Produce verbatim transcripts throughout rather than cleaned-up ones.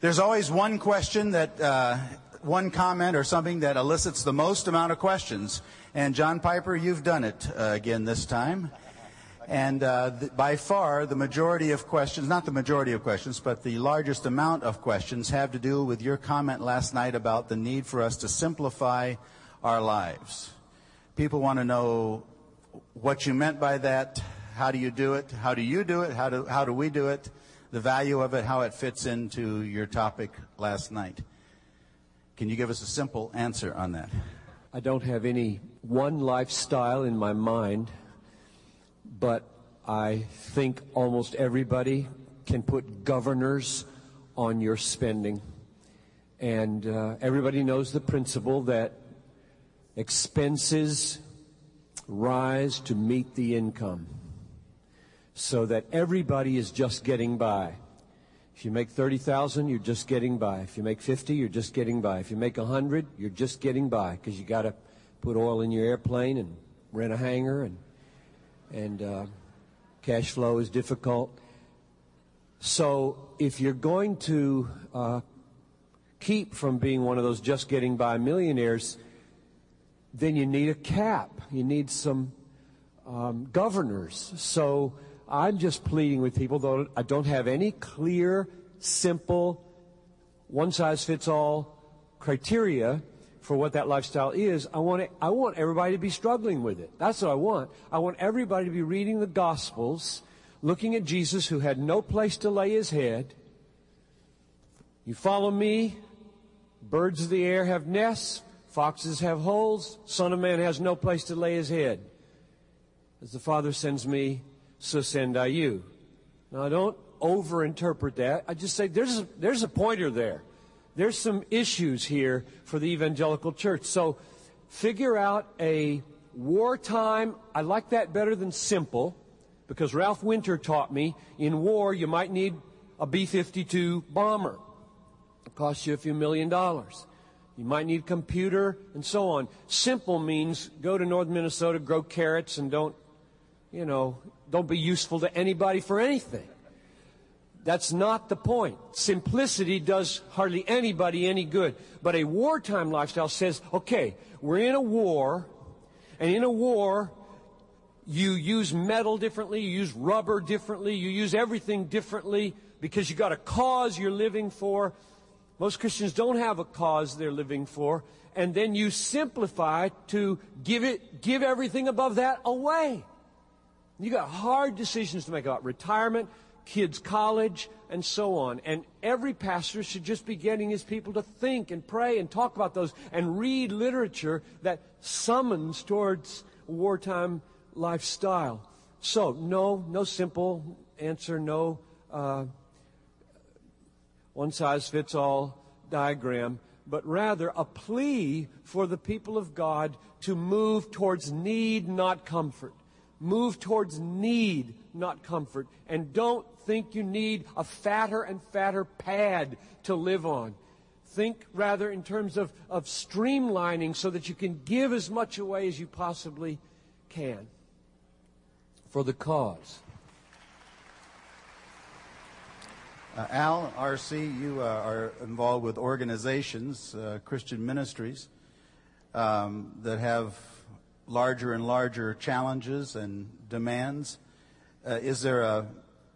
There's always one question that, uh, one comment or something that elicits the most amount of questions. And John Piper, you've done it uh, again this time. And uh, th- by far, the majority of questions, not the majority of questions, but the largest amount of questions have to do with your comment last night about the need for us to simplify our lives. People want to know what you meant by that. How do you do it? How do you do it? How do, how do we do it? The value of it, how it fits into your topic last night. Can you give us a simple answer on that? I don't have any one lifestyle in my mind, but I think almost everybody can put governors on your spending. And uh, everybody knows the principle that expenses rise to meet the income, so that everybody is just getting by. If you make thirty thousand, you're just getting by. If you make fifty, you're just getting by. If you make one hundred, you're just getting by, because you got to put oil in your airplane and rent a hangar, and and uh, cash flow is difficult. So if you're going to uh, keep from being one of those just getting by millionaires, then you need a cap. You need some um, governors. So I'm just pleading with people, though I don't have any clear, simple, one-size-fits-all criteria for what that lifestyle is. I want it, I want everybody to be struggling with it. That's what I want. I want everybody to be reading the Gospels, looking at Jesus, who had no place to lay his head. You follow me, birds of the air have nests, foxes have holes, Son of Man has no place to lay his head. As the Father sends me, so send I you. Now, I don't overinterpret that. I just say there's a, there's a pointer there. There's some issues here for the evangelical church. So figure out a wartime. I like that better than simple, because Ralph Winter taught me in war you might need a B fifty-two bomber. It costs you a few million dollars. You might need a computer and so on. Simple means go to northern Minnesota, grow carrots, and don't, you know, don't be useful to anybody for anything. That's not the point. Simplicity does hardly anybody any good. But a wartime lifestyle says, okay, we're in a war, and in a war, you use metal differently, you use rubber differently, you use everything differently, because you got a cause you're living for. Most Christians don't have a cause they're living for. And then you simplify to give it, give everything above that away. You got hard decisions to make about retirement, kids' college, and so on. And every pastor should just be getting his people to think and pray and talk about those and read literature that summons towards wartime lifestyle. So, no, no simple answer, no uh, one-size-fits-all diagram, but rather a plea for the people of God to move towards need, not comfort. Move towards need, not comfort. And don't think you need a fatter and fatter pad to live on. Think rather in terms of, of streamlining so that you can give as much away as you possibly can for the cause. Uh, Al, R C, you uh, are involved with organizations, uh, Christian ministries, um, that have larger and larger challenges and demands. Uh, is there a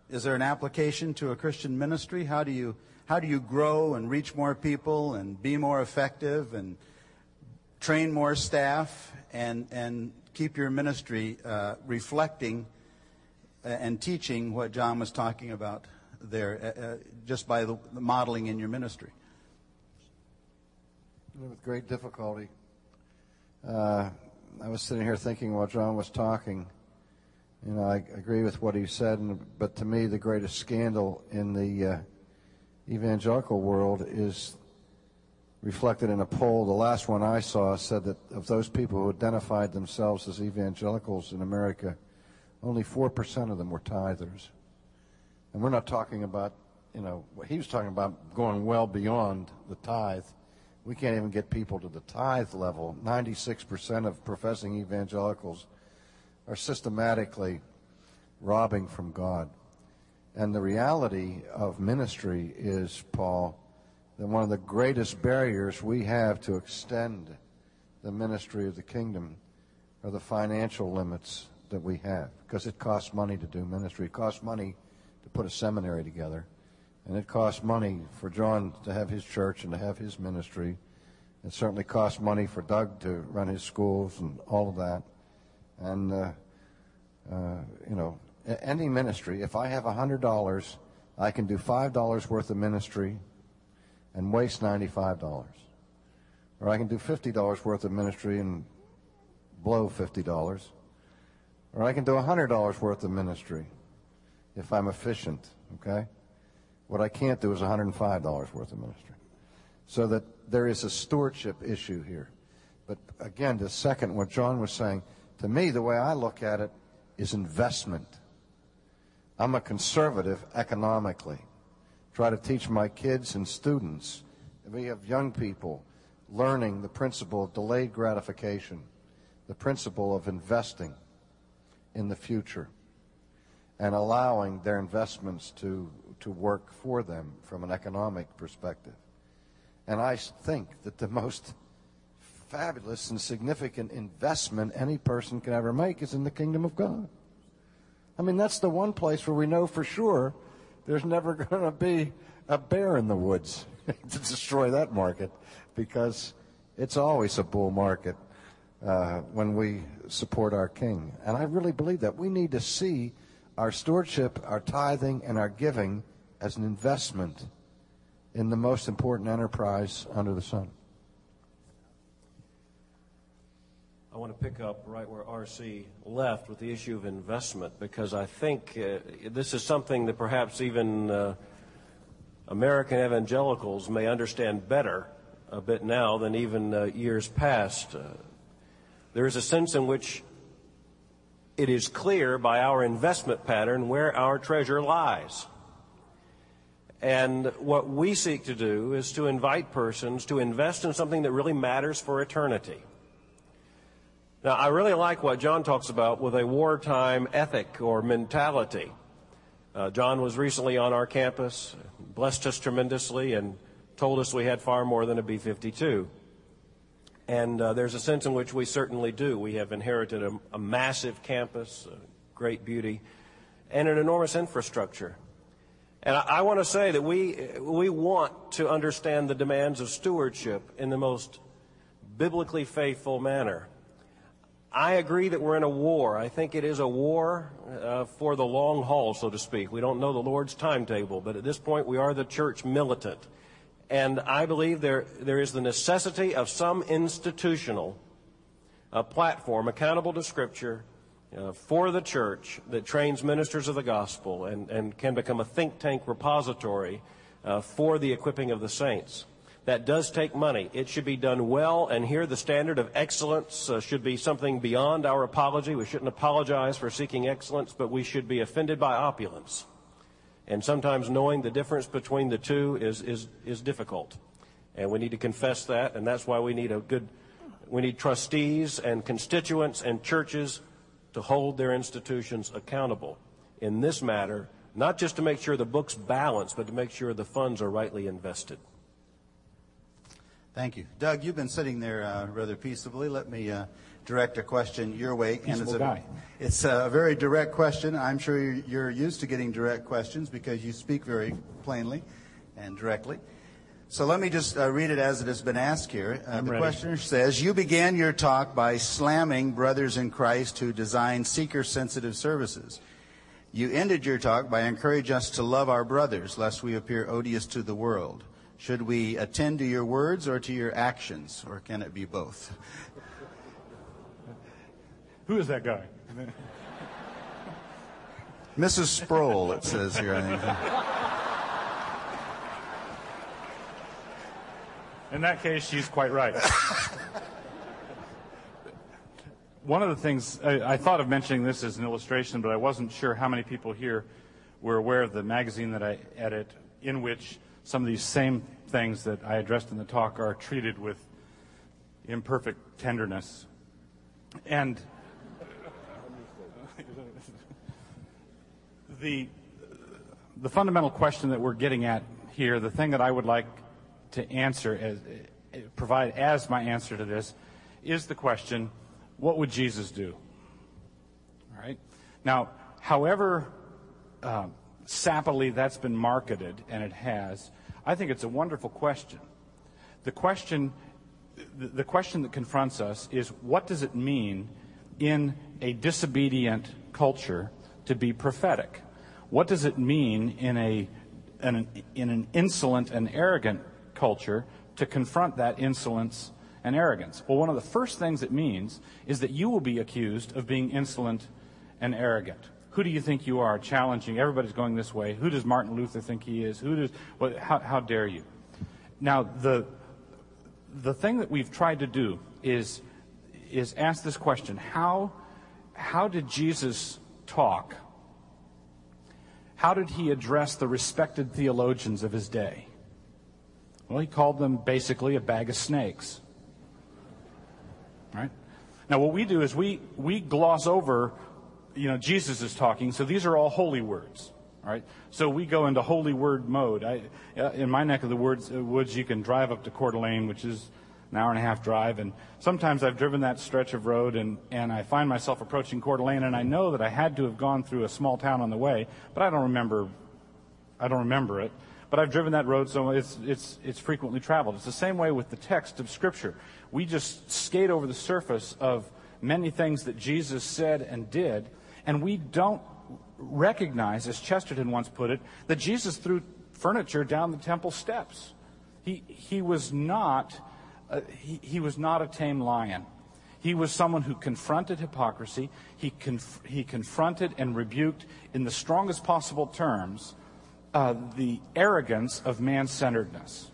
is there an application to a Christian ministry? How do you how do you grow and reach more people and be more effective and train more staff and and keep your ministry uh, reflecting and teaching what John was talking about there, uh, just by the modeling in your ministry? With great difficulty. Uh, I was sitting here thinking while John was talking, you know, I agree with what he said, and, but to me the greatest scandal in the uh, evangelical world is reflected in a poll. The last one I saw said that of those people who identified themselves as evangelicals in America, only four percent of them were tithers. And we're not talking about, you know, what he was talking about going well beyond the tithe. We can't even get people to the tithe level. ninety-six percent of professing evangelicals are systematically robbing from God. And the reality of ministry is, Paul, then one of the greatest barriers we have to extend the ministry of the kingdom are the financial limits that we have, because it costs money to do ministry. It costs money to put a seminary together, and it costs money for John to have his church and to have his ministry. It certainly costs money for Doug to run his schools and all of that. And, uh, uh, you know, any ministry, if I have one hundred dollars, I can do five dollars worth of ministry and waste ninety-five dollars. Or I can do fifty dollars worth of ministry and blow fifty dollars. Or I can do one hundred dollars worth of ministry if I'm efficient, okay? What I can't do is one hundred five dollars worth of ministry. So that there is a stewardship issue here. But again, the second, what John was saying, to me, the way I look at it is investment. I'm a conservative economically. Try to teach my kids and students. We have young people learning the principle of delayed gratification, the principle of investing in the future, and allowing their investments to, to work for them from an economic perspective. And I think that the most fabulous and significant investment any person can ever make is in the kingdom of God. I mean, that's the one place where we know for sure there's never going to be a bear in the woods to destroy that market, because it's always a bull market uh, when we support our king. And I really believe that we need to see our stewardship, our tithing, and our giving as an investment in the most important enterprise under the sun. I want to pick up right where R C left with the issue of investment, because I think uh, this is something that perhaps even uh, American evangelicals may understand better a bit now than even uh, years past. Uh, there is a sense in which it is clear by our investment pattern where our treasure lies. And what we seek to do is to invite persons to invest in something that really matters for eternity. Now, I really like what John talks about with a wartime ethic or mentality. Uh, John was recently on our campus, blessed us tremendously, and told us we had far more than a B fifty-two. And uh, there's a sense in which we certainly do. We have inherited a, a massive campus, a great beauty, and an enormous infrastructure. And I want to say that we we want to understand the demands of stewardship in the most biblically faithful manner. I agree that we're in a war. I think it is a war uh, for the long haul, so to speak. We don't know the Lord's timetable, but at this point we are the church militant. And I believe there there is the necessity of some institutional uh, platform accountable to Scripture, Uh, for the church, that trains ministers of the gospel and, and can become a think tank repository uh, for the equipping of the saints. That does take money. It should be done well, and here the standard of excellence uh, should be something beyond our apology. We shouldn't apologize for seeking excellence, but we should be offended by opulence. And sometimes knowing the difference between the two is, is, is difficult. And we need to confess that, and that's why we need a good, we need trustees and constituents and churches to hold their institutions accountable in this matter, not just to make sure the book's balanced, but to make sure the funds are rightly invested. Thank you. Doug, you've been sitting there uh, rather peaceably. Let me uh, direct a question your way. Peaceable and it's a, guy. It's a very direct question. I'm sure you're used to getting direct questions because you speak very plainly and directly. So let me just uh, read it as it has been asked here. Uh, the ready. Questioner says, you began your talk by slamming brothers in Christ who design seeker-sensitive services. You ended your talk by encouraging us to love our brothers, lest we appear odious to the world. Should we attend to your words or to your actions, or can it be both? Who is that guy? Missus Sproul, it says here, I think. In that case, she's quite right. One of the things, I, I thought of mentioning this as an illustration, but I wasn't sure how many people here were aware of the magazine that I edit, in which some of these same things that I addressed in the talk are treated with imperfect tenderness. And the, the fundamental question that we're getting at here, the thing that I would like to answer, as, provide as my answer to this, is the question, what would Jesus do? All right. Now, however uh, sappily that's been marketed, and it has, I think it's a wonderful question. The question, the question that confronts us is, what does it mean in a disobedient culture to be prophetic? What does it mean in a an, in an insolent and arrogant culture to confront that insolence and arrogance? Well, one of the first things it means is that you will be accused of being insolent and arrogant. Who do you think you are? Challenging. Everybody's going this way. Who does Martin Luther think he is? Who does? Well, how, how dare you? Now, the the thing that we've tried to do is is ask this question: How how did Jesus talk? How did he address the respected theologians of his day? Well, he called them basically a bag of snakes. Right? Now, what we do is we we gloss over. You know, Jesus is talking, so these are all holy words, all right? So we go into holy word mode. I, in my neck of the woods, woods, you can drive up to Coeur d'Alene, which is an hour and a half drive, and sometimes I've driven that stretch of road, and, and I find myself approaching Coeur d'Alene, and I know that I had to have gone through a small town on the way, but I don't remember, I don't remember it. But I've driven that road, so it's it's it's frequently traveled. It's the same way with the text of Scripture. We just skate over the surface of many things that Jesus said and did, and we don't recognize, as Chesterton once put it, that Jesus threw furniture down the temple steps. He he was not uh, he, he was not a tame lion. He was someone who confronted hypocrisy. He conf- he confronted and rebuked in the strongest possible terms uh, the arrogance of man-centeredness.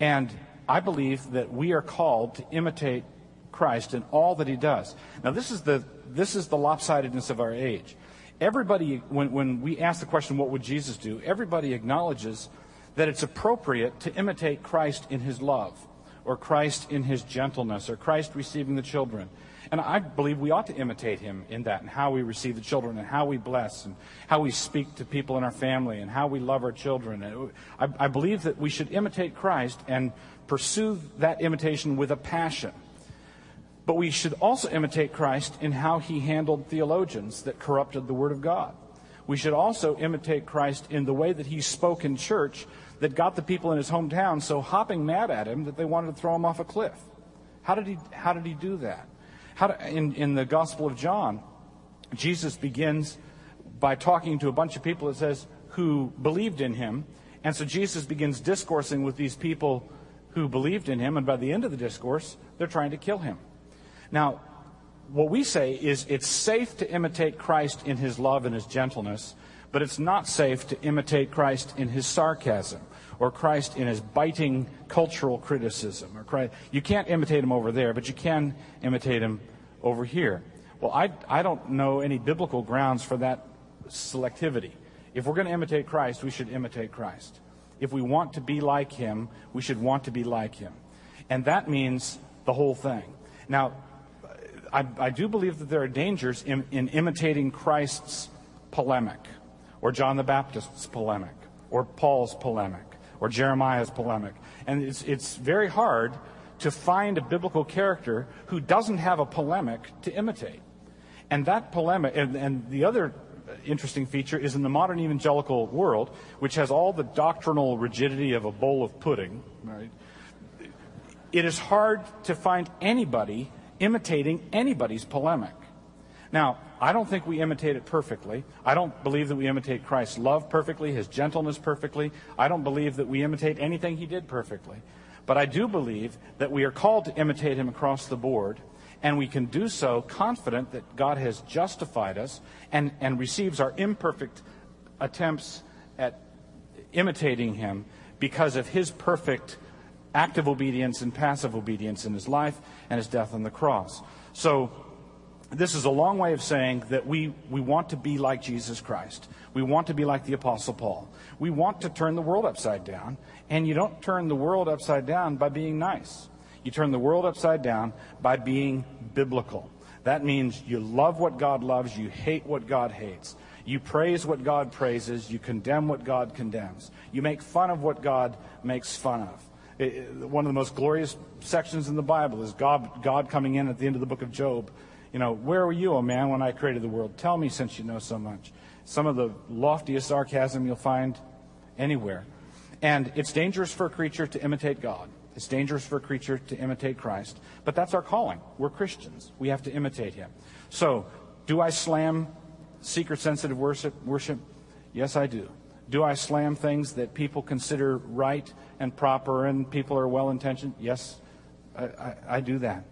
And I believe that we are called to imitate Christ in all that he does. Now, this is the this is the lopsidedness of our age. Everybody, when, when we ask the question, what would Jesus do? Everybody acknowledges that it's appropriate to imitate Christ in his love, or Christ in his gentleness, or Christ receiving the children. And I believe we ought to imitate him in that, and how we receive the children, and how we bless, and how we speak to people in our family, and how we love our children. I, I believe that we should imitate Christ and pursue that imitation with a passion. But we should also imitate Christ in how he handled theologians that corrupted the Word of God. We should also imitate Christ in the way that he spoke in church that got the people in his hometown so hopping mad at him that they wanted to throw him off a cliff. How did he, how did he do that? How do, in, in the Gospel of John, Jesus begins by talking to a bunch of people, it says, who believed in him. And so Jesus begins discoursing with these people who believed in him. And by the end of the discourse, they're trying to kill him. Now, what we say is it's safe to imitate Christ in his love and his gentleness, but it's not safe to imitate Christ in his sarcasm or Christ in his biting cultural criticism. Or Christ. You can't imitate him over there, but you can imitate him over here. Well, I, I don't know any biblical grounds for that selectivity. If we're going to imitate Christ, we should imitate Christ. If we want to be like him, we should want to be like him. And that means the whole thing. Now, I, I do believe that there are dangers in, in imitating Christ's polemic, or John the Baptist's polemic, or Paul's polemic, or Jeremiah's polemic. And it's, it's very hard to find a biblical character who doesn't have a polemic to imitate. And that polemic, and, and the other interesting feature is in the modern evangelical world, which has all the doctrinal rigidity of a bowl of pudding, right? It is hard to find anybody imitating anybody's polemic. Now, I don't think we imitate it perfectly. I don't believe that we imitate Christ's love perfectly, his gentleness perfectly. I don't believe that we imitate anything he did perfectly. But I do believe that we are called to imitate him across the board, and we can do so confident that God has justified us and, and receives our imperfect attempts at imitating him because of his perfect active obedience and passive obedience in his life and his death on the cross. So this is a long way of saying that we, we want to be like Jesus Christ. We want to be like the Apostle Paul. We want to turn the world upside down, and you don't turn the world upside down by being nice. You turn the world upside down by being biblical. That means you love what God loves, you hate what God hates. You praise what God praises, you condemn what God condemns. You make fun of what God makes fun of. It, one of the most glorious sections in the Bible is God, God coming in at the end of the book of Job. You know, where were you, O man, when I created the world? Tell me, since you know so much. Some of the loftiest sarcasm you'll find anywhere. And it's dangerous for a creature to imitate God. It's dangerous for a creature to imitate Christ. But that's our calling. We're Christians. We have to imitate him. So, do I slam secret sensitive worship? worship? Yes, I do. Do I slam things that people consider right and proper and people are well-intentioned? Yes, I, I, I do that.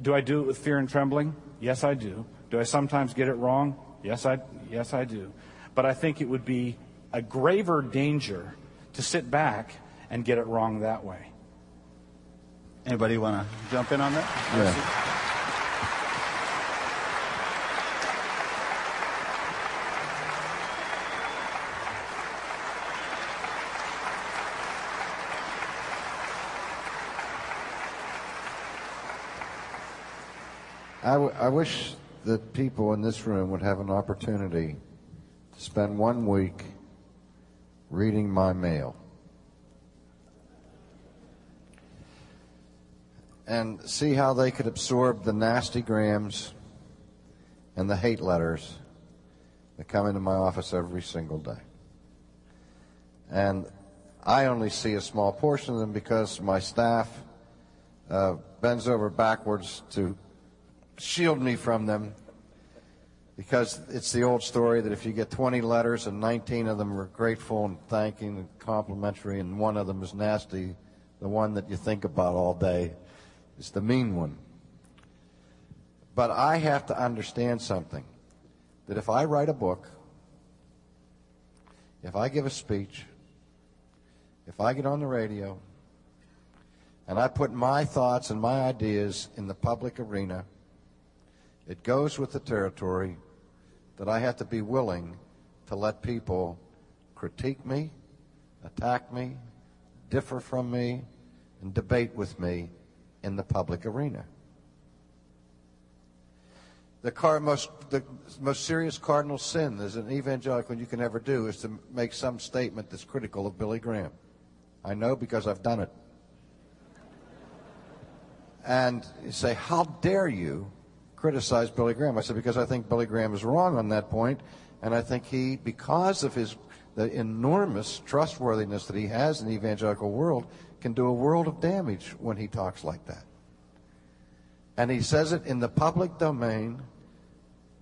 Do I do it with fear and trembling? Yes, I do. Do I sometimes get it wrong? Yes, I, yes, I do. But I think it would be a graver danger to sit back and get it wrong that way. Anybody want to jump in on that? Yeah. I, w- I wish that people in this room would have an opportunity to spend one week reading my mail and see how they could absorb the nasty grams and the hate letters that come into my office every single day. And I only see a small portion of them because my staff uh, bends over backwards to shield me from them, because it's the old story that if you get twenty letters and nineteen of them are grateful and thanking and complimentary and one of them is nasty, the one that you think about all day is the mean one. But I have to understand something, that if I write a book, if I give a speech, if I get on the radio, and I put my thoughts and my ideas in the public arena, it goes with the territory that I have to be willing to let people critique me, attack me, differ from me, and debate with me in the public arena. The, car- most, the most serious cardinal sin as an evangelical you can ever do is to make some statement that's critical of Billy Graham. I know because I've done it. And you say, how dare you criticize Billy Graham? I said, because I think Billy Graham is wrong on that point, and I think he, because of his the enormous trustworthiness that he has in the evangelical world, can do a world of damage when he talks like that. And he says it in the public domain,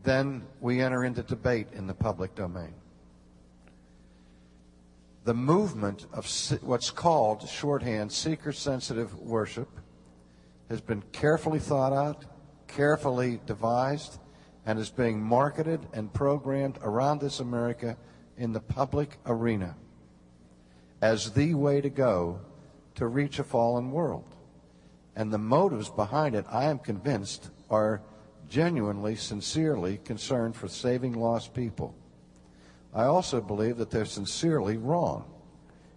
then we enter into debate in the public domain. The movement of what's called shorthand seeker-sensitive worship has been carefully thought out, carefully devised, and is being marketed and programmed around this America in the public arena as the way to go to reach a fallen world. And the motives behind it, I am convinced, are genuinely, sincerely concerned for saving lost people. I also believe that they're sincerely wrong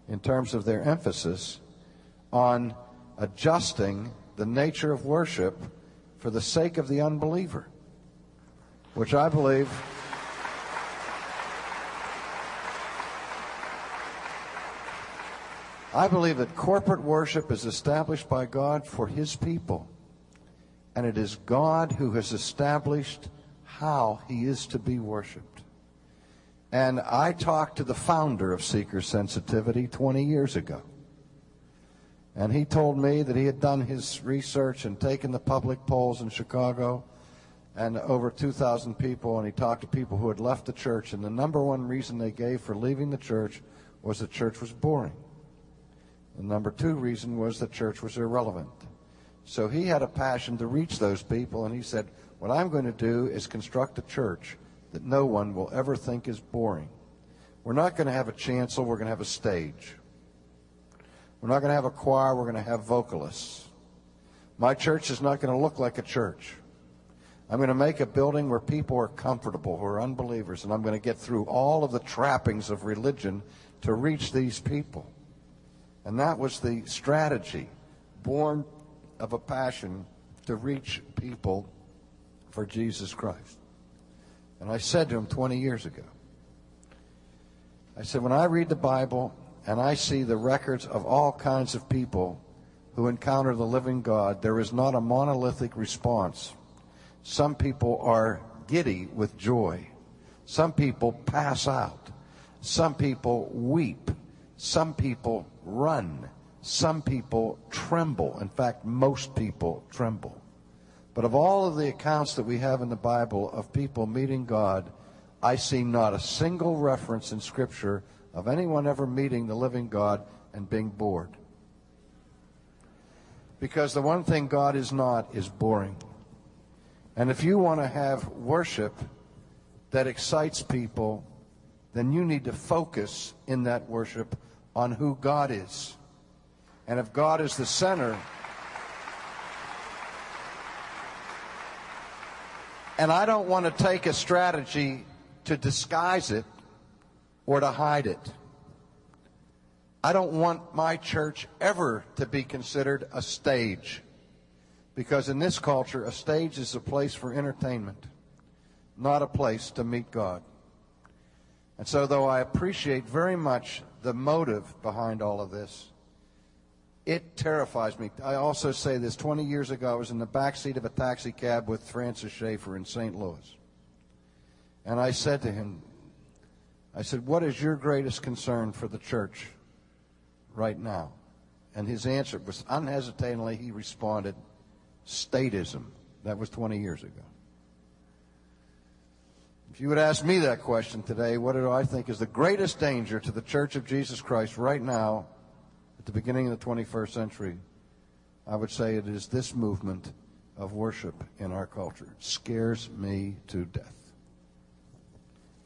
in terms of their emphasis on adjusting the nature of worship for the sake of the unbeliever, which I believe I believe that corporate worship is established by God for his people, and it is God who has established how he is to be worshiped. And I talked to the founder of Seeker Sensitivity twenty years ago. And he told me that he had done his research and taken the public polls in Chicago and over two thousand people, and he talked to people who had left the church, and the number one reason they gave for leaving the church was the church was boring. The number two reason was the church was irrelevant. So he had a passion to reach those people, and he said, what I'm going to do is construct a church that no one will ever think is boring. We're not going to have a chancel, we're going to have a stage. We're not going to have a choir, we're going to have vocalists. My church is not going to look like a church. I'm going to make a building where people are comfortable, who are unbelievers, and I'm going to get through all of the trappings of religion to reach these people. And that was the strategy, born of a passion to reach people for Jesus Christ. And I said to him twenty years ago, I said, when I read the Bible, and I see the records of all kinds of people who encounter the living God, there is not a monolithic response. Some people are giddy with joy. Some people pass out. Some people weep. Some people run. Some people tremble. In fact, most people tremble. But of all of the accounts that we have in the Bible of people meeting God, I see not a single reference in Scripture of anyone ever meeting the living God and being bored. Because the one thing God is not is boring. And if you want to have worship that excites people, then you need to focus in that worship on who God is. And if God is the center, and I don't want to take a strategy to disguise it or to hide it. I don't want my church ever to be considered a stage, because in this culture, a stage is a place for entertainment, not a place to meet God. And so, though I appreciate very much the motive behind all of this, it terrifies me. I also say this, twenty years ago, I was in the backseat of a taxi cab with Francis Schaeffer in Saint Louis. And I said to him, I said, what is your greatest concern for the church right now? And his answer was, unhesitatingly, he responded, statism. That was twenty years ago. If you would ask me that question today, what do I think is the greatest danger to the Church of Jesus Christ right now at the beginning of the twenty-first century? I would say it is this movement of worship in our culture. It scares me to death.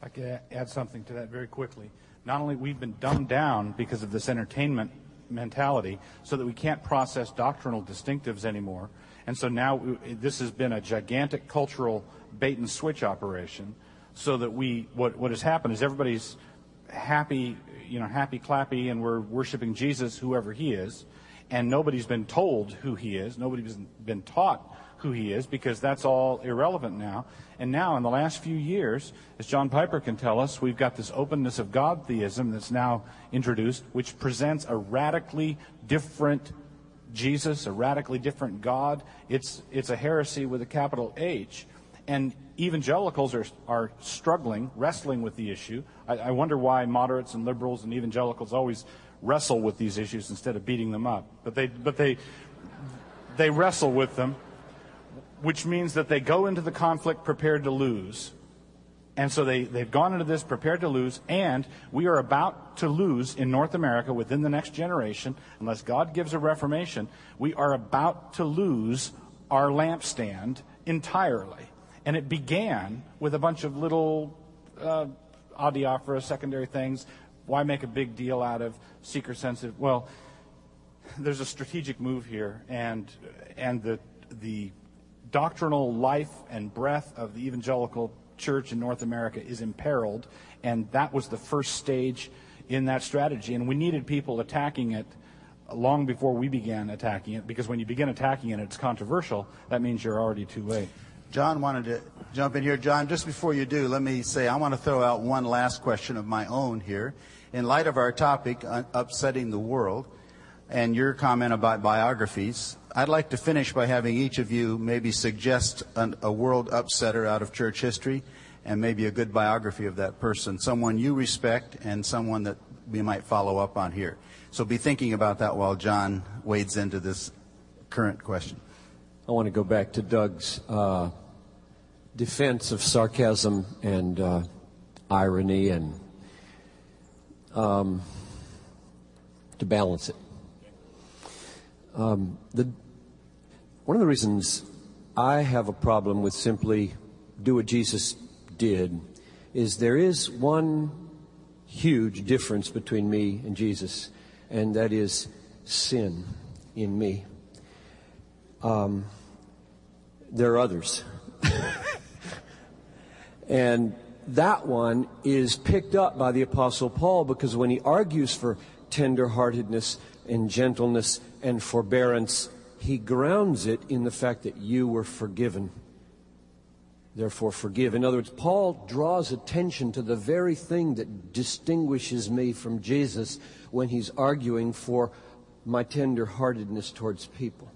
I could add something to that very quickly. Not only we've been dumbed down because of this entertainment mentality so that we can't process doctrinal distinctives anymore, and so now we, this has been a gigantic cultural bait-and-switch operation so that we, what, what has happened is everybody's happy, you know, happy-clappy, and we're worshiping Jesus, whoever he is, and nobody's been told who he is, nobody's been taught who he is, because that's all irrelevant now. And now in the last few years, as John Piper can tell us, we've got this openness of God theism that's now introduced, which presents a radically different Jesus, a radically different God. It's it's a heresy with a capital H. And evangelicals are are struggling, wrestling with the issue. I, I wonder why moderates and liberals and evangelicals always wrestle with these issues instead of beating them up. But they but they they wrestle with them, which means that they go into the conflict prepared to lose. And so they, they've gone into this prepared to lose, and we are about to lose in North America within the next generation, unless God gives a reformation, we are about to lose our lampstand entirely. And it began with a bunch of little uh, adiaphora, secondary things. Why make a big deal out of seeker sensitive? Well, there's a strategic move here, and and the the... doctrinal life and breath of the evangelical church in North America is imperiled, and that was the first stage in that strategy. And we needed people attacking it long before we began attacking it, because when you begin attacking it, it's controversial. That means you're already too late. John wanted to jump in here. John, just before you do, let me say I want to throw out one last question of my own here. In light of our topic, Upsetting the World, and your comment about biographies, I'd like to finish by having each of you maybe suggest an, a world upsetter out of church history, and maybe a good biography of that person, someone you respect and someone that we might follow up on here. So be thinking about that while John wades into this current question. I want to go back to Doug's uh, defense of sarcasm and uh, irony, and um, to balance it. Um, the, one of the reasons I have a problem with simply do what Jesus did is there is one huge difference between me and Jesus, and that is sin in me. Um, there are others. And that one is picked up by the Apostle Paul, because when he argues for tenderheartedness and gentleness and forbearance, he grounds it in the fact that you were forgiven. Therefore, forgive. In other words, Paul draws attention to the very thing that distinguishes me from Jesus when he's arguing for my tender-heartedness towards people.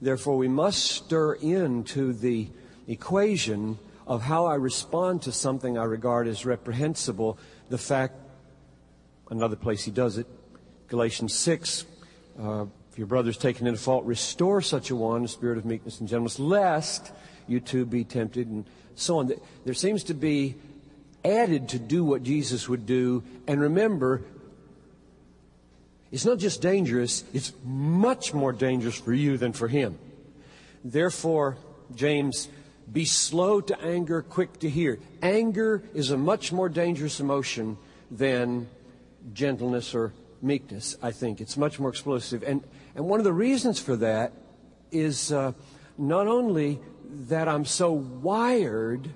Therefore, we must stir into the equation of how I respond to something I regard as reprehensible, the fact, another place he does it, Galatians six, uh, if your brother's taken into fault, restore such a one in the spirit of meekness and gentleness, lest you too be tempted, and so on. There seems to be added to do what Jesus would do, and remember, it's not just dangerous, it's much more dangerous for you than for him. Therefore, James, be slow to anger, quick to hear. Anger is a much more dangerous emotion than gentleness or meekness, I think. It's much more explosive. And and one of the reasons for that is uh, not only that I'm so wired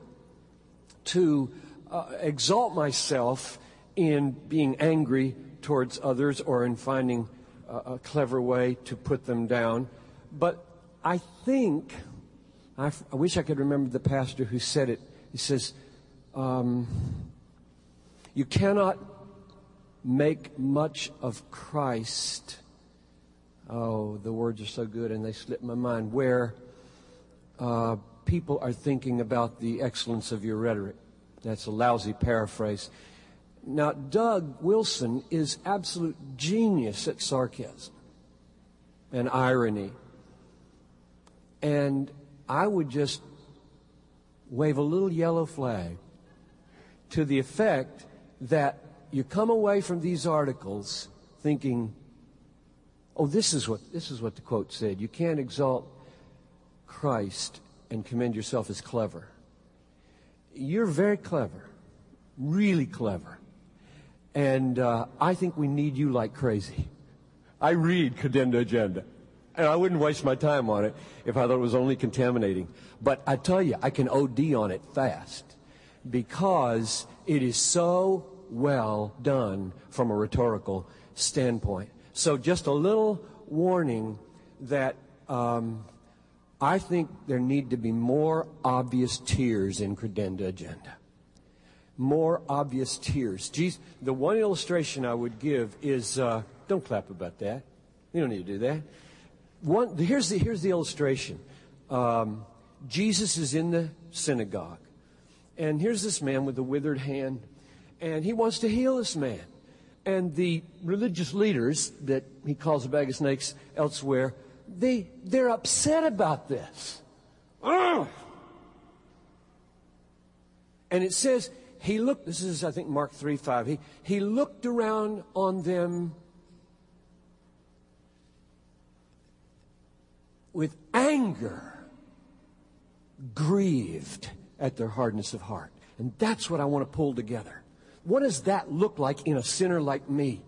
to uh, exalt myself in being angry towards others or in finding uh, a clever way to put them down, but I think... I, f- I wish I could remember the pastor who said it. He says, um, you cannot make much of Christ. Oh, the words are so good and they slip my mind. Where uh, people are thinking about the excellence of your rhetoric. That's a lousy paraphrase. Now, Doug Wilson is absolute genius at sarcasm and irony. And I would just wave a little yellow flag to the effect that you come away from these articles thinking, oh, this is what this is what the quote said. You can't exalt Christ and commend yourself as clever. You're very clever, really clever. And uh, I think we need you like crazy. I read Credenda Agenda. And I wouldn't waste my time on it if I thought it was only contaminating. But I tell you, I can O D on it fast because it is so well done from a rhetorical standpoint. So just a little warning that um, I think there need to be more obvious tears in Credenda Agenda. More obvious tears. Geez, the one illustration I would give is, uh, don't clap about that. You don't need to do that. One, here's the here's the illustration. Um, Jesus is in the synagogue, and here's this man with a withered hand, and he wants to heal this man. And the religious leaders that he calls a bag of snakes elsewhere, they they're upset about this. Ugh! And it says he looked. This is I think Mark three five. He he looked around on them with anger, grieved at their hardness of heart. And that's what I want to pull together. What does that look like in a sinner like me?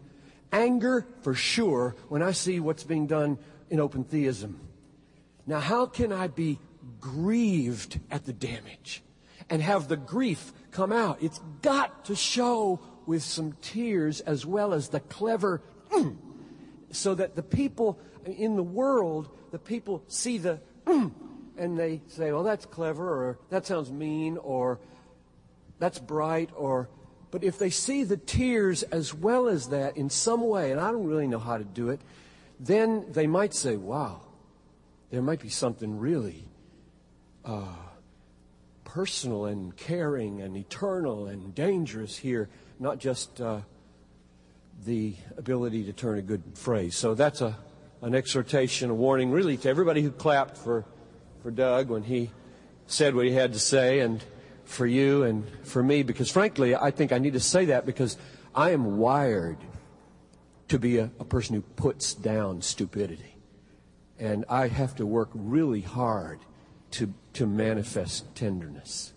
Anger, for sure, when I see what's being done in open theism. Now, how can I be grieved at the damage and have the grief come out? It's got to show with some tears as well as the clever mm, so that the people in the world, the people see the mm, and they say, well, that's clever, or that sounds mean, or that's bright, or... But if they see the tears as well as that in some way, and I don't really know how to do it, then they might say, wow, there might be something really uh, personal and caring and eternal and dangerous here, not just uh, the ability to turn a good phrase. So that's a... an exhortation, a warning, really, to everybody who clapped for, for Doug when he said what he had to say, and for you and for me, because frankly, I think I need to say that because I am wired to be a, a person who puts down stupidity. And I have to work really hard to to manifest tenderness.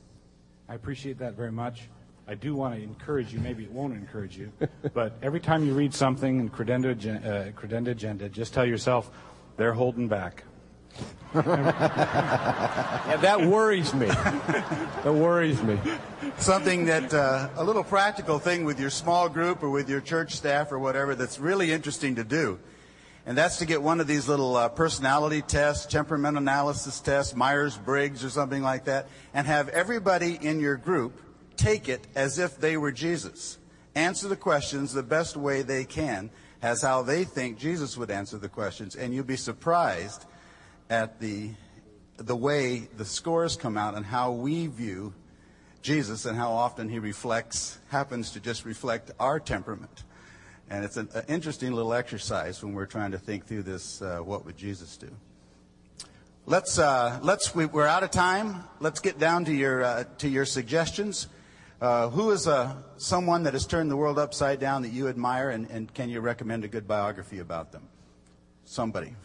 I appreciate that very much. I do want to encourage you, maybe it won't encourage you, but every time you read something in Credenda, uh, Credenda Agenda, just tell yourself, they're holding back. Yeah, that worries me. That worries me. Something that, uh, a little practical thing with your small group or with your church staff or whatever that's really interesting to do, and that's to get one of these little uh, personality tests, temperament analysis tests, Myers Briggs or something like that, and have everybody in your group take it as if they were Jesus. Answer the questions the best way they can, as how they think Jesus would answer the questions. And you'll be surprised at the the way the scores come out and how we view Jesus and how often he reflects, happens to just reflect our temperament. And it's an, an interesting little exercise when we're trying to think through this, uh, what would Jesus do? Let's, uh, let's, we, we're out of time. Let's get down to your, uh, to your suggestions. Uh, who is uh, someone that has turned the world upside down that you admire, and, and can you recommend a good biography about them? Somebody.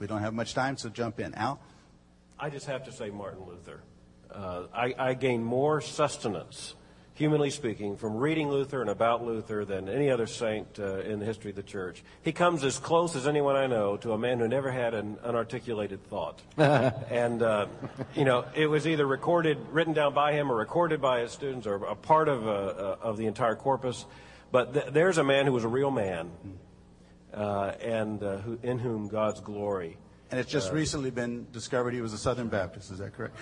We don't have much time, so jump in. Al? I just have to say Martin Luther. Uh, I, I gain more sustenance, humanly speaking, from reading Luther and about Luther than any other saint uh, in the history of the church. He comes as close as anyone I know to a man who never had an unarticulated thought. And, uh, you know, it was either recorded, written down by him or recorded by his students or a part of, uh, uh, of the entire corpus. But th- there's a man who was a real man uh, and uh, who, in whom God's glory. And it's just uh, recently been discovered he was a Southern Baptist. Is that correct?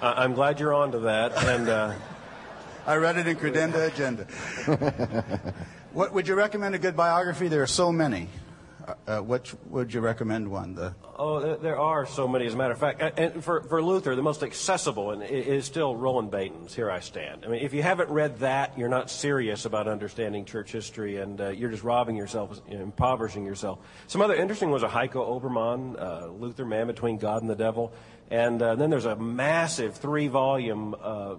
I'm glad you're on to that. And uh, I read it in Credenda Agenda. What would you recommend a good biography? There are so many. Uh, what would you recommend one? The... Oh, there are so many, as a matter of fact. And for, for Luther, the most accessible and is still Roland Baton's Here I Stand. I mean, if you haven't read that, you're not serious about understanding church history, and uh, you're just robbing yourself, you know, impoverishing yourself. Some other interesting was a Heiko Obermann, uh, Luther, Man Between God and the Devil. And uh, then there's a massive three-volume uh,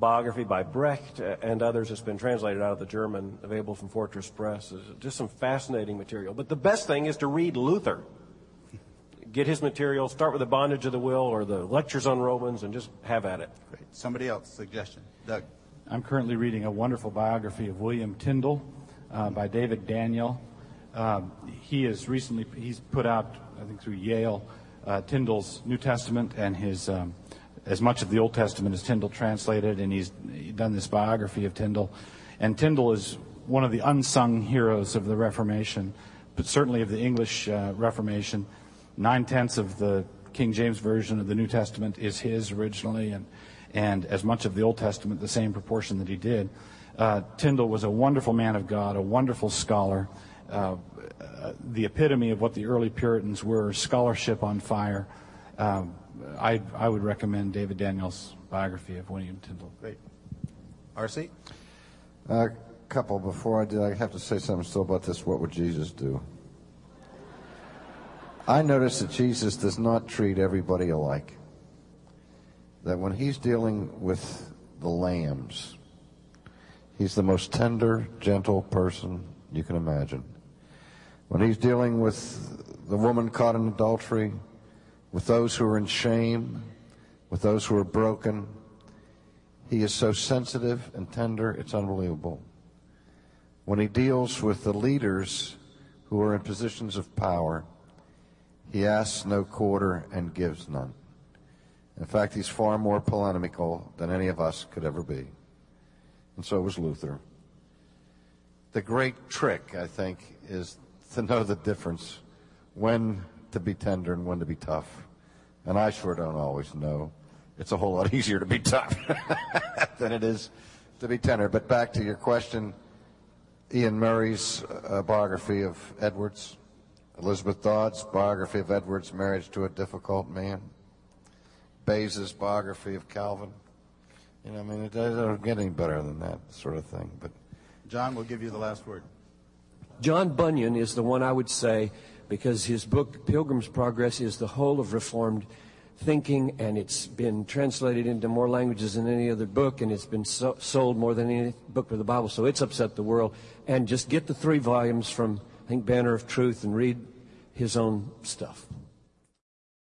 biography by Brecht and others that's been translated out of the German, available from Fortress Press. Just some fascinating material. But the best thing is to read Luther. Get his material, start with The Bondage of the Will or the Lectures on Romans, and just have at it. Great. Somebody else, suggestion. Doug. I'm currently reading a wonderful biography of William Tyndale uh, by David Daniel. Um, he has recently, he's put out, I think through Yale, Uh, Tyndale's New Testament and his um, as much of the Old Testament as Tyndale translated, and he's done this biography of Tyndale. And Tyndale is one of the unsung heroes of the Reformation, but certainly of the English uh, Reformation. Nine-tenths of the King James Version of the New Testament is his originally, and, and as much of the Old Testament, the same proportion that he did. Uh, Tyndale was a wonderful man of God, a wonderful scholar, Uh, uh, the epitome of what the early Puritans were, scholarship on fire. Um, I, I would recommend David Daniel's biography of William Tyndale. Great. R C? A uh, couple. Before I do, I have to say something still about this. What would Jesus do? I notice that Jesus does not treat everybody alike. That when he's dealing with the lambs, he's the most tender, gentle person you can imagine. When he's dealing with the woman caught in adultery, with those who are in shame, with those who are broken, he is so sensitive and tender, it's unbelievable. When he deals with the leaders who are in positions of power, he asks no quarter and gives none. In fact, he's far more polemical than any of us could ever be. And so was Luther. The great trick, I think, is to know the difference, when to be tender and when to be tough. And I sure don't always know. It's a whole lot easier to be tough than it is to be tender. But back to your question, Ian Murray's uh, biography of Edwards, Elizabeth Dodd's biography of Edwards, Marriage to a Difficult Man, Bayes' biography of Calvin. You know, I mean, it doesn't get any better than that sort of thing. But John, we'll give you the last word. John Bunyan is the one I would say, because his book, Pilgrim's Progress, is the whole of Reformed thinking, and it's been translated into more languages than any other book, and it's been so- sold more than any book of the Bible, so it's upset the world. And just get the three volumes from, I think, Banner of Truth, and read his own stuff.